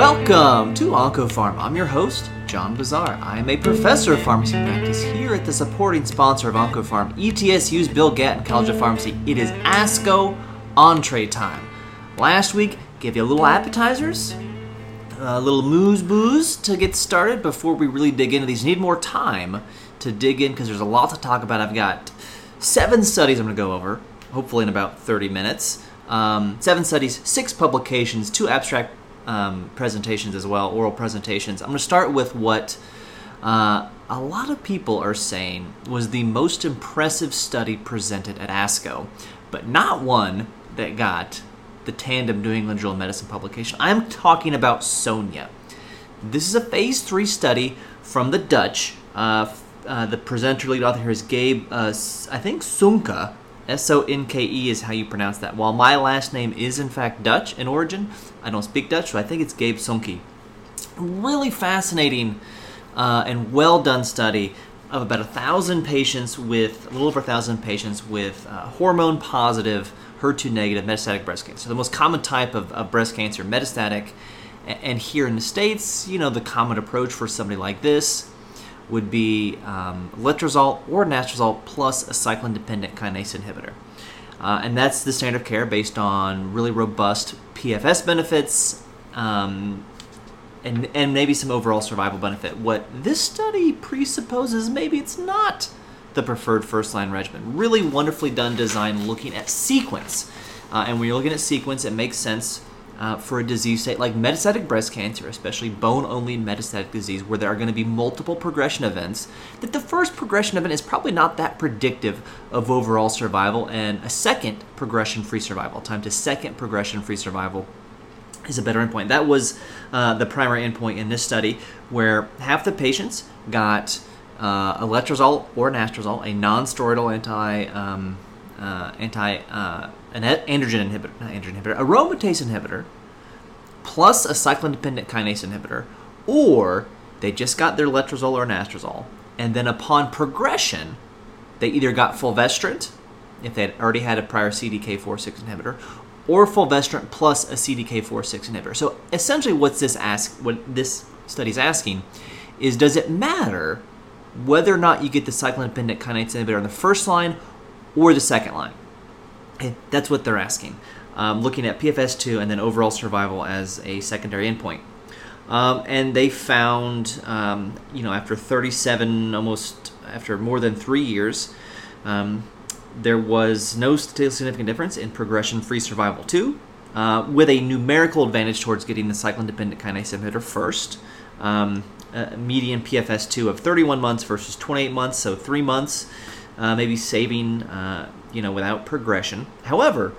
Welcome to OncoPharm. I'm your host, John Bazar. I am a professor of pharmacy practice here at the supporting sponsor of OncoPharm, ETSU's Bill Gatton College of Pharmacy. It is ASCO entree time. Last week, gave you a little appetizers, a little moose booze to get started before we really dig into these. Need more time to dig in because there's a lot to talk about. I've got 7 studies I'm going to go over, hopefully in about 30 minutes. 7 studies, 6 publications, 2 abstract presentations as well, oral presentations. I'm going to start with what a lot of people are saying was the most impressive study presented at ASCO, but not one that got the tandem New England Journal of Medicine publication. I'm talking about SONIA. This is a phase 3 study from the Dutch. The presenter lead author here is Gabe, Sonke. S-O-N-K-E is how you pronounce that. While my last name is, in fact, Dutch in origin, I don't speak Dutch, so I think it's Gabe Sonke. Really fascinating and well-done study of about 1,000 patients with, a little over 1,000 patients with hormone-positive, HER2-negative metastatic breast cancer. So the most common type of breast cancer, metastatic. And here in the States, you know, the common approach for somebody like this would be letrozole or nastrozole plus a cyclin-dependent kinase inhibitor. And that's the standard of care based on really robust PFS benefits and maybe some overall survival benefit. What this study presupposes, maybe it's not the preferred first-line regimen. Really wonderfully done design looking at sequence. And when you're looking at sequence, it makes sense for a disease state like metastatic breast cancer, especially bone-only metastatic disease, where there are going to be multiple progression events, that the first progression event is probably not that predictive of overall survival, and a second progression-free survival, time to second progression-free survival, is a better endpoint. That was the primary endpoint in this study, where half the patients got letrozole or nastrozole, a non-steroidal aromatase inhibitor, plus a cyclin-dependent kinase inhibitor, or they just got their letrozole or nastrozole, and then upon progression, they either got fulvestrant, if they had already had a prior CDK4/6 inhibitor, or fulvestrant plus a CDK4/6 inhibitor. So essentially, what this study's asking is, does it matter whether or not you get the cyclin-dependent kinase inhibitor in the first line or the second line? Okay, that's what they're asking, looking at PFS2 and then overall survival as a secondary endpoint. And they found, after more than 3 years, there was no statistically significant difference in progression-free survival 2, with a numerical advantage towards getting the cyclin-dependent kinase inhibitor first. Median PFS2 of 31 months versus 28 months, so 3 months. Maybe saving, without progression. However,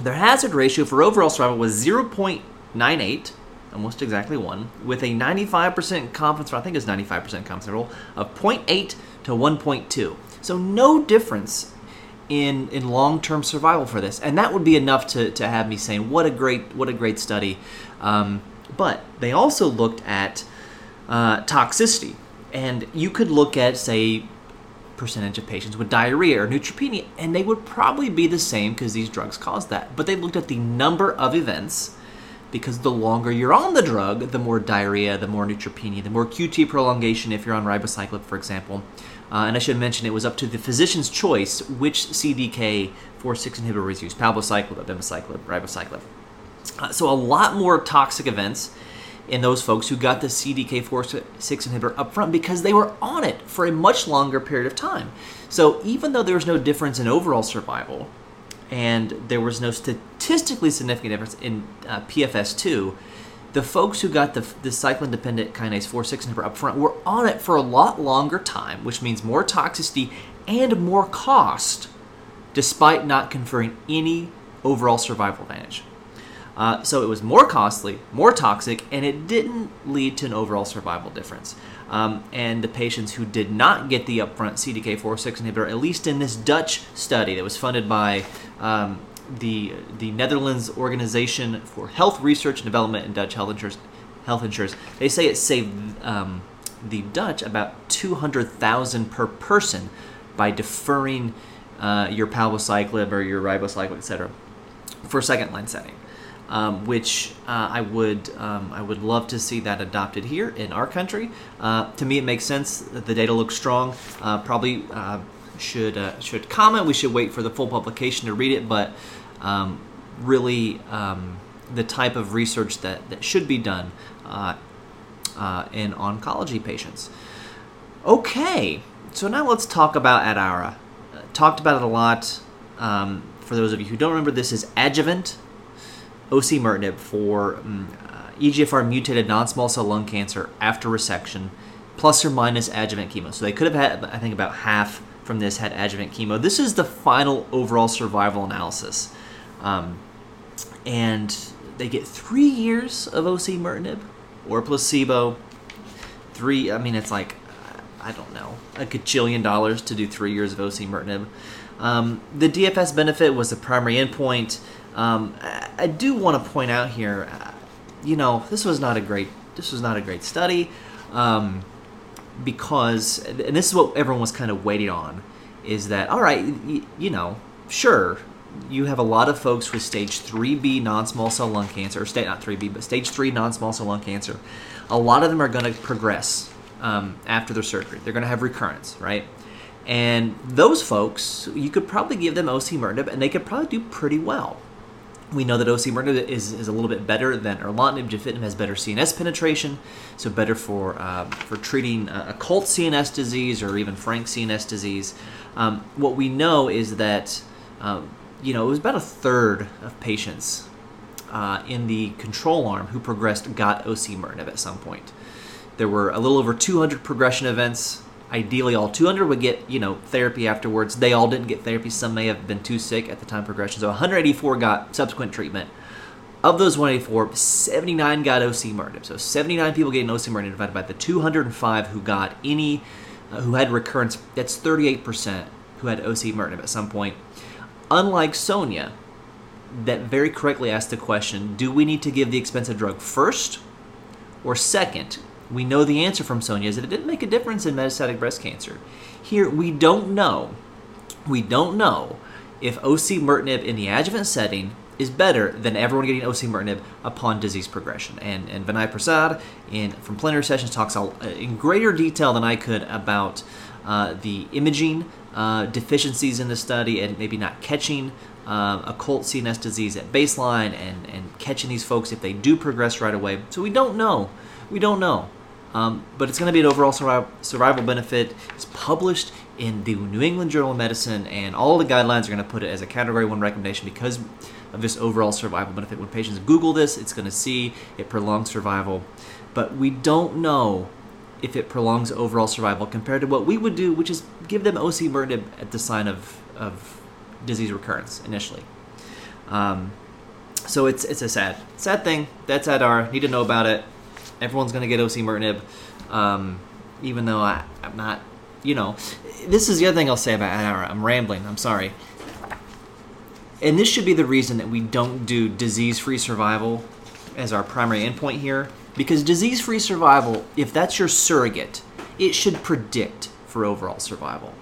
their hazard ratio for overall survival was 0.98, almost exactly 1, with a 95% confidence, I think it's 95% confidence interval, of 0.8 to 1.2. So no difference in long-term survival for this, and that would be enough to have me saying, what a great study. But they also looked at toxicity, and you could look at, say, percentage of patients with diarrhea or neutropenia, and they would probably be the same because these drugs cause that. But they looked at the number of events, because the longer you're on the drug, the more diarrhea, the more neutropenia, the more QT prolongation if you're on ribociclib, for example. And I should mention it was up to the physician's choice which CDK4/6 inhibitor was used, palbociclib, abemaciclib, ribociclib. So a lot more toxic events in those folks who got the CDK4/6 inhibitor up front because they were on it for a much longer period of time. So even though there was no difference in overall survival and there was no statistically significant difference in PFS2, the folks who got the cyclin-dependent kinase 4/6 inhibitor up front were on it for a lot longer time, which means more toxicity and more cost despite not conferring any overall survival advantage. So it was more costly, more toxic, and it didn't lead to an overall survival difference. And the patients who did not get the upfront CDK4/6 inhibitor, at least in this Dutch study that was funded by the Netherlands Organization for Health Research and Development and Dutch Health Insurers, they say it saved the Dutch about $200,000 per person by deferring your palbociclib or your ribociclib, etc., for second-line setting. which I would love to see that adopted here in our country. To me, it makes sense. The data looks strong. Probably should comment. We should wait for the full publication to read it, but really the type of research that should be done in oncology patients. Okay, so now let's talk about ADAURA. Talked about it a lot. For those of you who don't remember, this is adjuvant osimertinib for EGFR-mutated non-small cell lung cancer after resection, plus or minus adjuvant chemo. So they could have had, I think, about half from this had adjuvant chemo. This is the final overall survival analysis. And they get 3 years of osimertinib or placebo. It's like, I don't know, a gajillion dollars to do 3 years of osimertinib. The DFS benefit was the primary endpoint. I do want to point out here, this was not a great study, because, and this is what everyone was kind of waiting on, is that, all right, sure, you have a lot of folks with stage 3B non-small cell lung cancer, stage 3 non-small cell lung cancer. A lot of them are going to progress after their surgery. They're going to have recurrence, right? And those folks, you could probably give them osimertinib, and they could probably do pretty well. We know that osimertinib is a little bit better than erlotinib. Gefitinib has better CNS penetration, so better for treating occult CNS disease or even frank CNS disease. What we know is that it was about a third of patients in the control arm who progressed got osimertinib at some point. There were a little over 200 progression events. Ideally, all 200 would get, therapy afterwards. They all didn't get therapy. Some may have been too sick at the time of progression. So 184 got subsequent treatment. Of those 184, 79 got osimertinib. So 79 people getting osimertinib divided by the 205 who got any, who had recurrence. That's 38% who had osimertinib at some point. Unlike SONIA, that very correctly asked the question, do we need to give the expensive drug first or second? We know the answer from SONIA is that it didn't make a difference in metastatic breast cancer. Here, we don't know. We don't know if osimertinib in the adjuvant setting is better than everyone getting osimertinib upon disease progression. And Vinay Prasad from plenary sessions talks in greater detail than I could about the imaging deficiencies in the study and maybe not catching occult CNS disease at baseline and catching these folks if they do progress right away. So we don't know. But it's going to be an overall survival benefit. It's published in the New England Journal of Medicine, and all the guidelines are going to put it as a Category 1 recommendation because of this overall survival benefit. When patients Google this, it's going to see it prolongs survival. But we don't know if it prolongs overall survival compared to what we would do, which is give them osimertinib at the sign of disease recurrence initially. So it's a sad thing. That's ADAURA. Need to know about it. Everyone's going to get osimertinib, even though I'm not, This is the other thing I'll say about ADAURA. I'm rambling. I'm sorry. And this should be the reason that we don't do disease-free survival as our primary endpoint here, because disease-free survival, if that's your surrogate, it should predict for overall survival.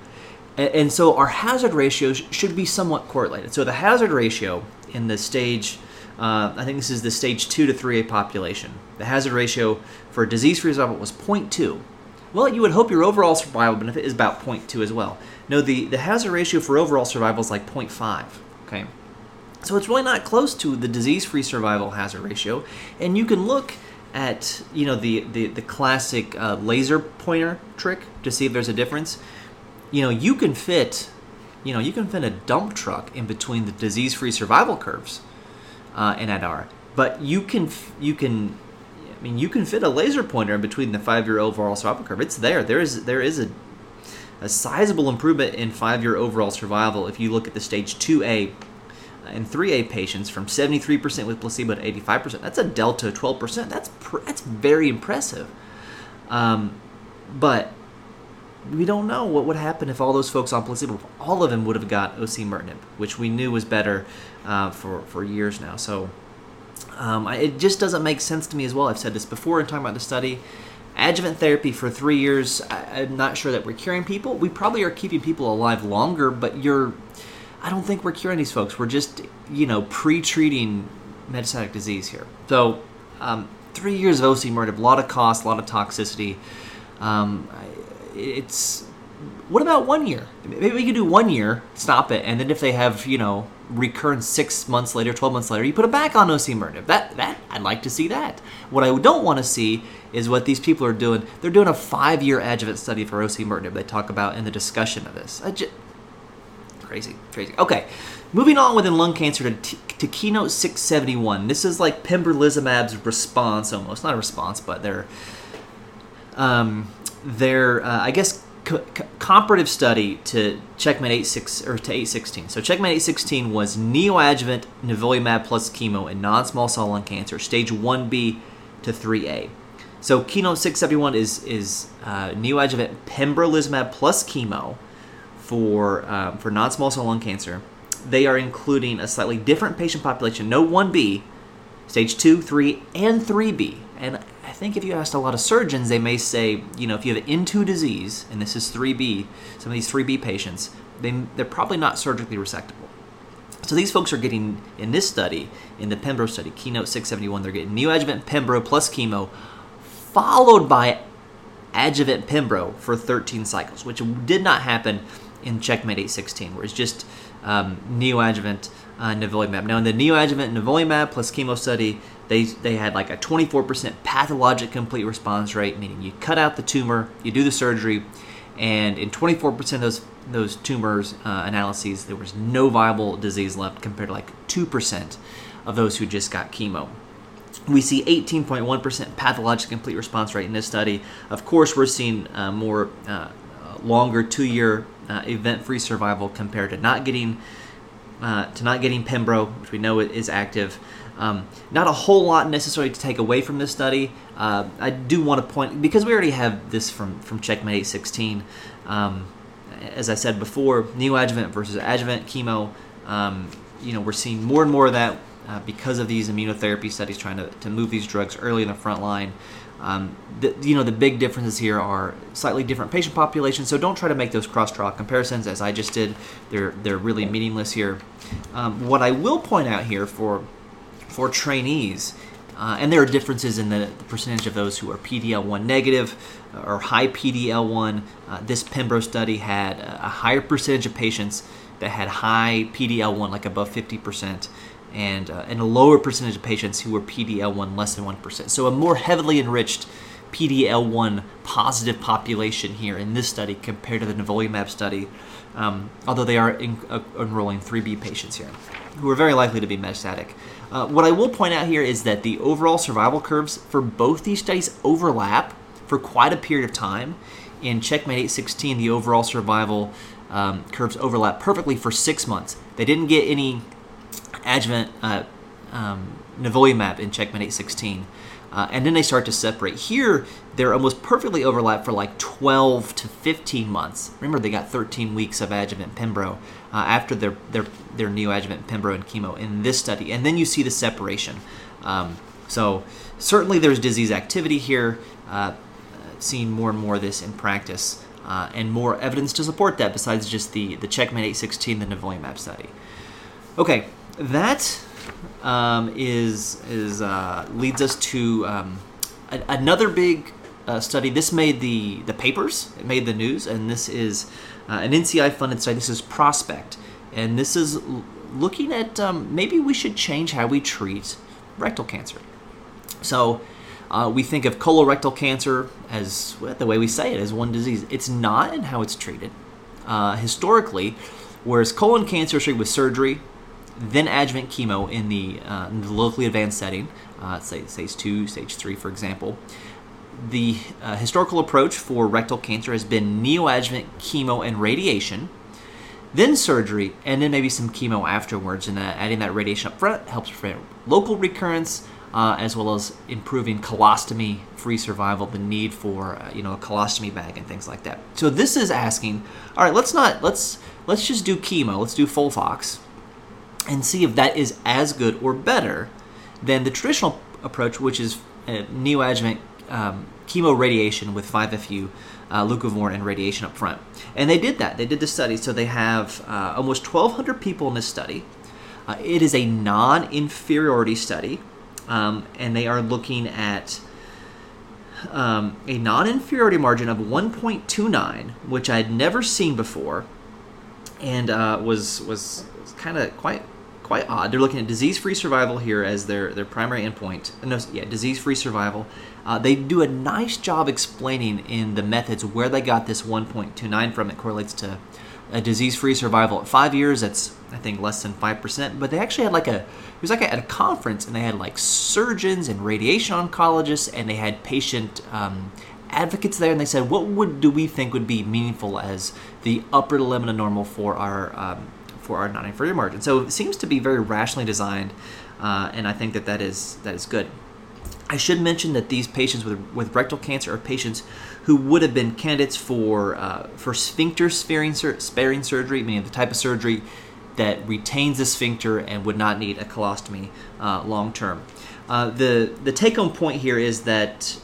And so our hazard ratios should be somewhat correlated. So the hazard ratio in the stage... I think this is the stage 2 to 3A population. The hazard ratio for disease-free survival was 0.2. Well, you would hope your overall survival benefit is about 0.2 as well. No, the hazard ratio for overall survival is like 0.5. Okay, so it's really not close to the disease-free survival hazard ratio. And you can look at the classic laser pointer trick to see if there's a difference. You can fit a dump truck in between the disease-free survival curves. In ADAURA, but you can fit a laser pointer in between the 5-year overall survival curve. It's there. There is a sizable improvement in 5-year overall survival if you look at the stage 2A and 3A patients from 73% with placebo to 85%. That's a delta of 12%. That's very impressive. But we don't know what would happen if all those folks on placebo, all of them would have got osimertinib, which we knew was better for years now. So it just doesn't make sense to me as well. I've said this before in talking about the study. Adjuvant therapy for 3 years, I'm not sure that we're curing people. We probably are keeping people alive longer, but I don't think we're curing these folks. We're just, pre-treating metastatic disease here. So 3 years of osimertinib, a lot of cost, a lot of toxicity. What about 1 year? Maybe we could do 1 year, stop it, and then if they have, recurrence 6 months later, 12 months later, you put them back on osimertinib. That I'd like to see that. What I don't want to see is what these people are doing. They're doing a 5-year adjuvant study for osimertinib they talk about in the discussion of this. Crazy. Okay, moving on within lung cancer to Keynote 671. This is like pembrolizumab's response almost. Not a response, but their comparative study to Checkmate 816. So Checkmate 816 was neoadjuvant nivolumab plus chemo in non-small cell lung cancer, stage 1B to 3A. So Keynote 671 is neoadjuvant pembrolizumab plus chemo for non-small cell lung cancer. They are including a slightly different patient population, no 1B, stage 2, 3, and 3B. And I think if you asked a lot of surgeons, they may say, if you have an N2 disease, and this is 3B, some of these 3B patients, they're probably not surgically resectable. So these folks are getting, in this study, in the Pembro study, Keynote 671, they're getting neoadjuvant Pembro plus chemo, followed by adjuvant Pembro for 13 cycles, which did not happen in Checkmate 816, where it's just neoadjuvant nivolumab. Now, in the neoadjuvant nivolumab plus chemo study, they had like a 24% pathologic complete response rate, meaning you cut out the tumor, you do the surgery, and in 24% of those tumors analyses, there was no viable disease left compared to like 2% of those who just got chemo. We see 18.1% pathologic complete response rate in this study. Of course, we're seeing longer 2-year event-free survival compared to not getting Pembro, which we know is active. Not a whole lot necessarily to take away from this study. I do want to point, because we already have this from Checkmate 816, as I said before, neoadjuvant versus adjuvant chemo, we're seeing more and more of that because of these immunotherapy studies trying to move these drugs early in the front line. The big differences here are slightly different patient populations, so don't try to make those cross-trial comparisons as I just did. They're really meaningless here. What I will point out here for trainees, and there are differences in the percentage of those who are PD-L1 negative or high PD-L1. This Pembro study had a higher percentage of patients that had high PD-L1, like above 50%, and a lower percentage of patients who were PD-L1 less than 1%. So a more heavily enriched PD-L1 positive population here in this study compared to the nivolumab study, although they are enrolling 3B patients here who are very likely to be metastatic. What I will point out here is that the overall survival curves for both these studies overlap for quite a period of time. In Checkmate 816, the overall survival curves overlap perfectly for 6 months. They didn't get any adjuvant nivolumab in Checkmate 816, and then they start to separate. Here, they're almost perfectly overlapped for like 12 to 15 months. Remember, they got 13 weeks of adjuvant Pembro after their neoadjuvant Pembro and chemo in this study, and then you see the separation. So certainly there's disease activity here, seeing more and more of this in practice, and more evidence to support that besides just the Checkmate 816, the nivolumab study. Okay, that leads us to another big study. This made the papers, it made the news, and this is an NCI-funded study. This is PROSPECT, and this is looking at maybe we should change how we treat rectal cancer. So we think of colorectal cancer as, well, the way we say it, as one disease. It's not in how it's treated. Historically, whereas colon cancer is treated with surgery, then adjuvant chemo in the locally advanced setting, stage 2, stage 3, for example, the historical approach for rectal cancer has been neoadjuvant chemo and radiation, then surgery, and then maybe some chemo afterwards, and adding that radiation up front helps prevent local recurrence, as well as improving colostomy-free survival, the need for a colostomy bag and things like that. So this is asking, all right, let's just do chemo, let's do FOLFOX, and see if that is as good or better than the traditional approach, which is neoadjuvant chemo radiation with 5-FU, leucovorin, and radiation up front. And they did that. They did the study. So they have almost 1,200 people in this study. It is a non-inferiority study, and they are looking at a non-inferiority margin of 1.29, which I had never seen before, and was kind of quite odd. They're looking at disease-free survival here as their primary endpoint. No, yeah, disease-free survival. They do a nice job explaining in the methods where they got this 1.29 from. It correlates to a disease-free survival at 5 years. That's, I think, less than 5%. But they actually had at a conference, and they had like surgeons and radiation oncologists, and they had patient advocates there, and they said, what do we think would be meaningful as the upper limit of normal for our non-inferior margin. So it seems to be very rationally designed, and I think that is good. I should mention that these patients with rectal cancer are patients who would have been candidates for sphincter sparing surgery, meaning the type of surgery that retains the sphincter and would not need a colostomy long term. The take-home point here is that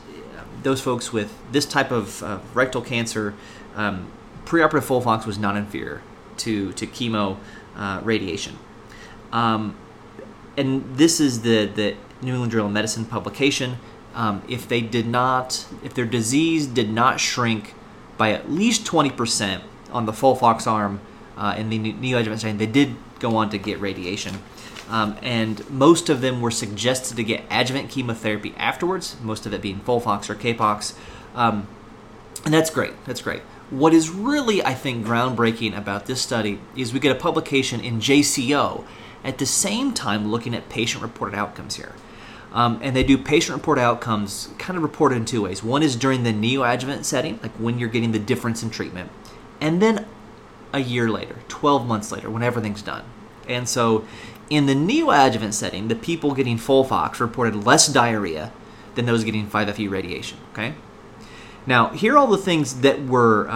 those folks with this type of rectal cancer, preoperative FOLFOX was not inferior to chemo radiation. And this is the New England Journal of Medicine publication. If their disease did not shrink by at least 20% on the FOLFOX arm in the neoadjuvant setting, they did go on to get radiation. And most of them were suggested to get adjuvant chemotherapy afterwards, most of it being FOLFOX or CAPOX. And that's great. What is really, I think, groundbreaking about this study is we get a publication in JCO at the same time looking at patient-reported outcomes here. And they do patient-reported outcomes kind of reported in two ways. One is during the neoadjuvant setting, like when you're getting the difference in treatment, and then a year later, 12 months later, when everything's done. And so in the neoadjuvant setting, the people getting FOLFOX reported less diarrhea than those getting 5-FU radiation, okay? Now, here are all the things that were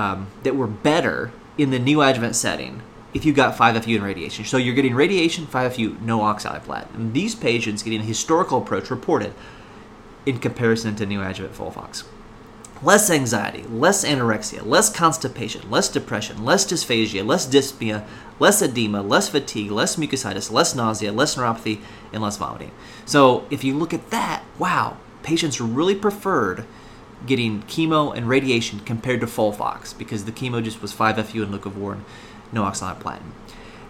better in the neoadjuvant setting if you got 5-FU and radiation. So you're getting radiation, 5-FU, no oxaliplatin. And these patients getting a historical approach reported in comparison to neoadjuvant FOLFOX. Less anxiety, less anorexia, less constipation, less depression, less dysphagia, less dyspnea, less edema, less fatigue, less mucositis, less nausea, less neuropathy, and less vomiting. So if you look at that, wow, patients really preferred getting chemo and radiation compared to FOLFOX because the chemo just was 5-FU and leucovorin, no oxaliplatin.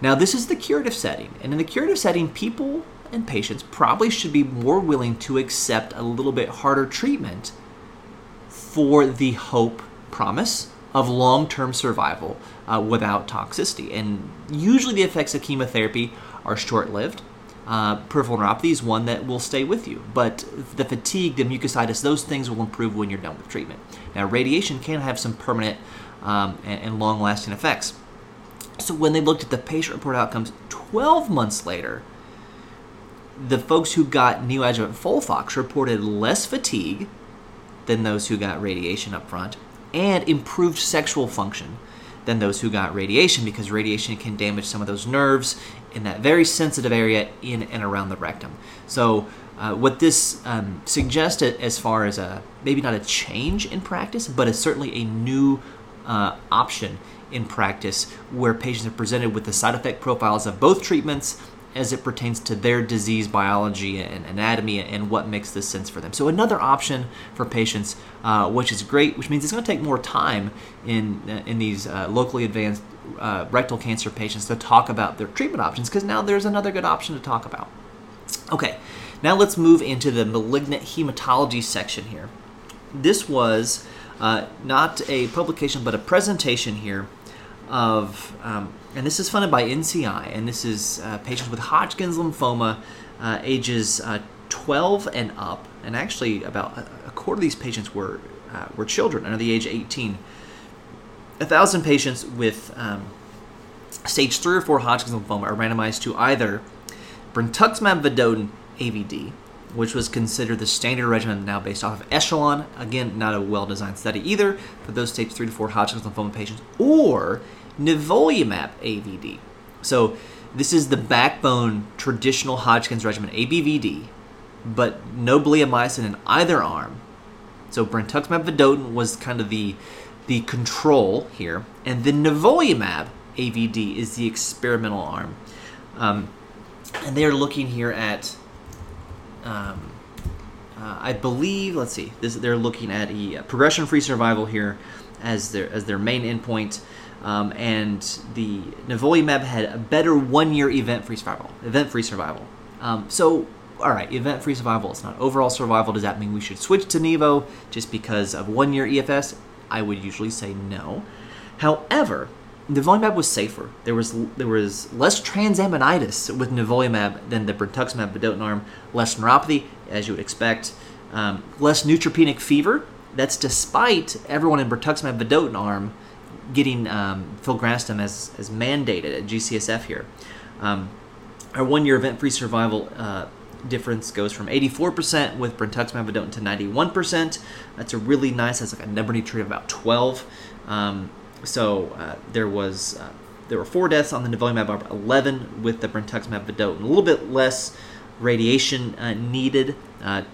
Now, this is the curative setting, and in the curative setting, people and patients probably should be more willing to accept a little bit harder treatment for the hope, promise of long-term survival without toxicity. And usually the effects of chemotherapy are short-lived. Peripheral neuropathy is one that will stay with you, but the fatigue, the mucositis, those things will improve when you're done with treatment. Now, radiation can have some permanent and long-lasting effects. So when they looked at the patient-reported outcomes 12 months later, the folks who got neoadjuvant FOLFOX reported less fatigue than those who got radiation up front and improved sexual function than those who got radiation, because radiation can damage some of those nerves in that very sensitive area in and around the rectum. So what this suggested as far as maybe not a change in practice, but it's certainly a new option in practice where patients are presented with the side effect profiles of both treatments as it pertains to their disease biology and anatomy and what makes this sense for them. So another option for patients, which is great, which means it's going to take more time in these locally advanced rectal cancer patients to talk about their treatment options, because now there's another good option to talk about. Okay, now let's move into the malignant hematology section here. This was not a publication, but a presentation here of, and this is funded by NCI, and this is patients with Hodgkin's lymphoma, ages 12 and up, and actually about a quarter of these patients were children under the age of 18. 1,000 patients with stage 3 or 4 Hodgkin's lymphoma are randomized to either Brentuximab vedotin, AVD, which was considered the standard regimen now based off of Echelon. Again, not a well-designed study either for those stage 3 to 4 Hodgkin's lymphoma patients, or Nivolumab AVD. So this is the backbone traditional Hodgkin's regimen, ABVD, but no bleomycin in either arm. So Brentuximab vedotin was kind of the control here, and the Nivolumab AVD is the experimental arm. And they're looking here at, I believe, let's see, they're looking at a progression-free survival here as their main endpoint. And the nivolumab had a better one-year event-free survival. So, all right, event-free survival is not overall survival. Does that mean we should switch to Nivo just because of one-year EFS? I would usually say no. However, nivolumab was safer. There was less transaminitis with nivolumab than the brentuximab vedotin arm, less neuropathy, as you would expect, less neutropenic fever. That's despite everyone in brentuximab vedotin arm getting filgrastim as mandated at GCSF here. Our one-year event-free survival difference goes from 84% with brentuximab vedotin to 91%. That's a really nice, that's like a number neutral of about 12. So there were 4 deaths on the nivolumab arm, 11 with the brentuximab vedotin. A little bit less radiation needed.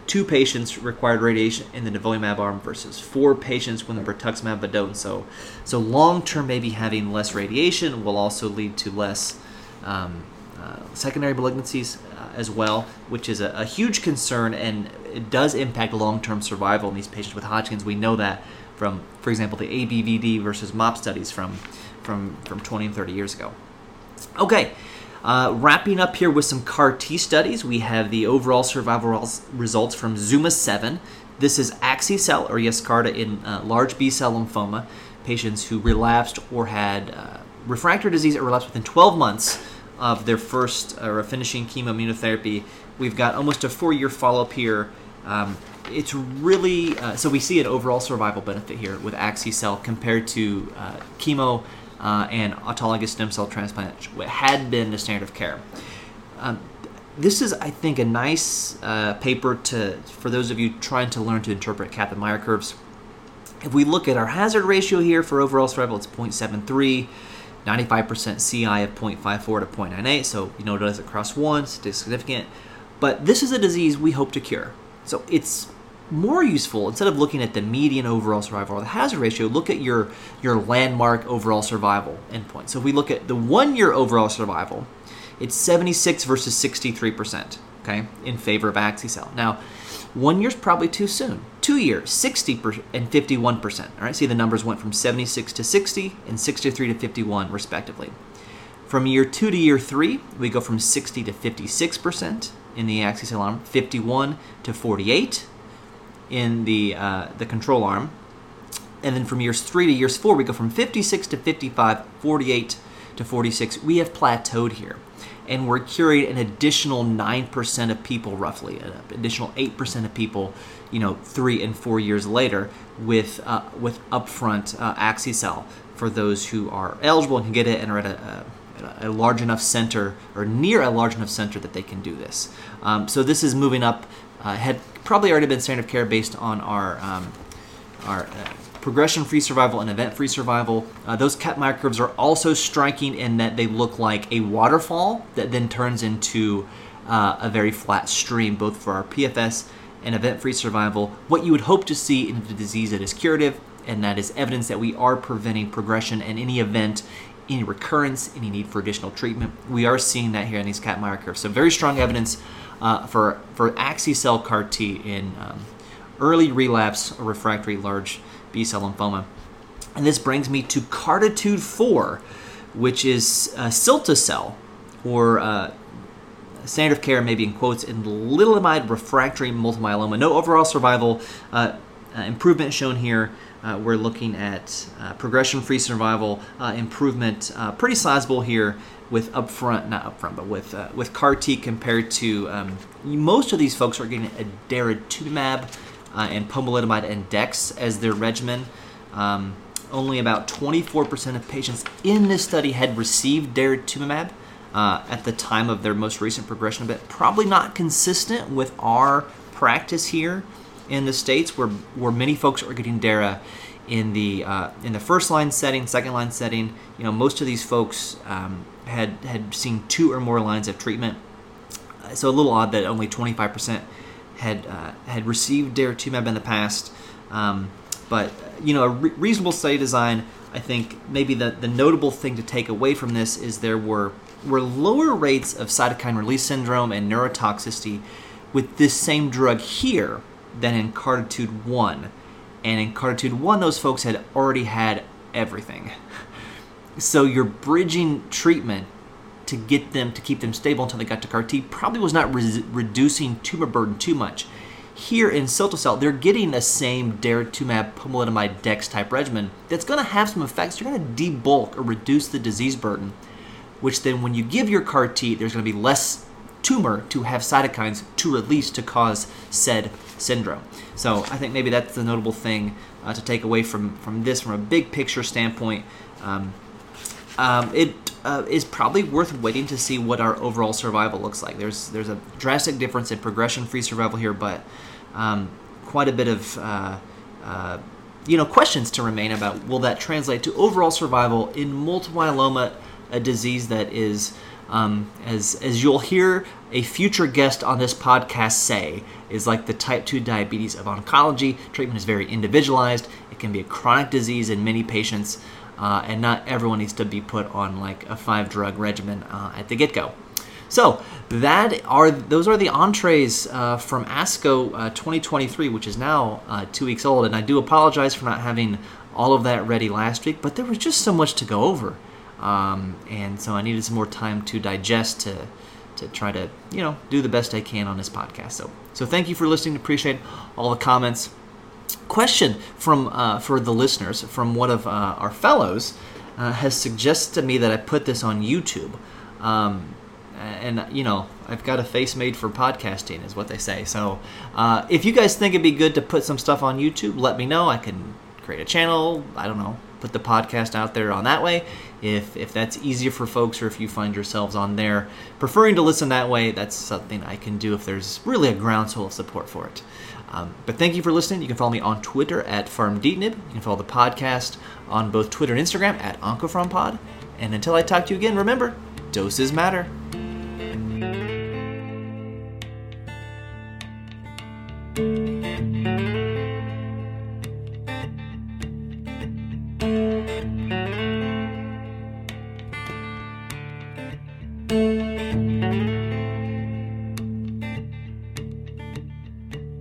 2 patients required radiation in the nivolumab arm versus 4 patients when the brentuximab vedotin. So long-term, maybe having less radiation will also lead to less secondary malignancies as well, which is a huge concern, and it does impact long-term survival in these patients with Hodgkin's. We know that from, for example, the ABVD versus MOP studies from 20 and 30 years ago. Okay. Wrapping up here with some CAR-T studies, we have the overall survival results from Zuma 7. This is Axi-Cel or Yescarta in large B-cell lymphoma, patients who relapsed or had refractory disease or relapsed within 12 months of their first or finishing chemoimmunotherapy. We've got almost a 4-year follow-up here. It's really, so we see an overall survival benefit here with Axi-Cel compared to chemo and autologous stem cell transplant, what had been the standard of care. This is, I think, a nice paper for those of you trying to learn to interpret Kaplan-Meier curves. If we look at our hazard ratio here for overall survival, it's 0.73, 95% CI of 0.54 to 0.98, so you know it doesn't cross 1, it's significant. But this is a disease we hope to cure. So it's more useful, instead of looking at the median overall survival or the hazard ratio, look at your landmark overall survival endpoint. So if we look at the one-year overall survival, it's 76 versus 63%, okay, in favor of Axi-Cel. Now, 1 year's probably too soon. 2 years, 60% and 51%, all right? See, the numbers went from 76 to 60 and 63 to 51, respectively. From year 2 to year 3, we go from 60 to 56% in the Axi-Cel arm, 51 to 48%. In the control arm. And then from years 3 to years 4, we go from 56 to 55, 48 to 46. We have plateaued here. And we're curing an additional 9% of people, roughly, an additional 8% of people, 3 and 4 years later with upfront Axi-Cel for those who are eligible and can get it and are at a large enough center or near a large enough center that they can do this. So this is moving up. Had probably already been standard of care based on our progression-free survival and event-free survival. Those Kaplan-Meier curves are also striking in that they look like a waterfall that then turns into a very flat stream, both for our PFS and event-free survival. What you would hope to see in a disease that is curative, and that is evidence that we are preventing progression and any event, any recurrence, any need for additional treatment. We are seeing that here in these Kaplan-Meier curves. So very strong evidence for Axi-Cel CAR-T in early relapse or refractory large B-cell lymphoma. And this brings me to CARTITUDE 4, which is cilta-cel, or standard of care, maybe in quotes, in lenalidomide refractory multiple myeloma. No overall survival improvement shown here. We're looking at progression-free survival improvement, pretty sizable here, with CAR-T compared to most of these folks are getting a daratumumab and pomalidomide and dex as their regimen. Only about 24% of patients in this study had received daratumumab at the time of their most recent progression event. Probably not consistent with our practice here in the States, where many folks are getting dara in the first line setting, second line setting. Most of these folks had seen 2 or more lines of treatment. So a little odd that only 25% had received daratumumab in the past. But a reasonable study design. I think maybe the notable thing to take away from this is there were lower rates of cytokine release syndrome and neurotoxicity with this same drug here than in CARTITUDE 1. And in CARTITUDE 1, those folks had already had everything. So your bridging treatment to get them, to keep them stable until they got to CAR-T probably was not reducing tumor burden too much. Here in cilta-cel, they're getting the same daratumumab, pomalidomide, dex type regimen that's going to have some effects. You're going to debulk or reduce the disease burden, which then when you give your CAR-T, there's going to be less tumor to have cytokines to release to cause said syndrome. So I think maybe that's the notable thing to take away from this from a big picture standpoint. It is probably worth waiting to see what our overall survival looks like. There's a drastic difference in progression-free survival here, but quite a bit of questions to remain about will that translate to overall survival in multiple myeloma, a disease that is, as you'll hear a future guest on this podcast say, is like the type 2 diabetes of oncology. Treatment is very individualized. It can be a chronic disease in many patients. And not everyone needs to be put on like a 5-drug regimen at the get-go. So those are the entrees from ASCO 2023, which is now 2 weeks old. And I do apologize for not having all of that ready last week, but there was just so much to go over, and so I needed some more time to digest to try to do the best I can on this podcast. So thank you for listening. Appreciate all the comments. Question from for the listeners from one of our fellows has suggested to me that I put this on YouTube, and I've got a face made for podcasting is what they say. So if you guys think it'd be good to put some stuff on YouTube, let me know. I can create a channel. I don't know, put the podcast out there on that way. If that's easier for folks, or if you find yourselves on there preferring to listen that way, that's something I can do if there's really a groundswell of support for it. But thank you for listening. You can follow me on Twitter at PharmDNib. You can follow the podcast on both Twitter and Instagram at OncoPharmPod. And until I talk to you again, remember, doses matter.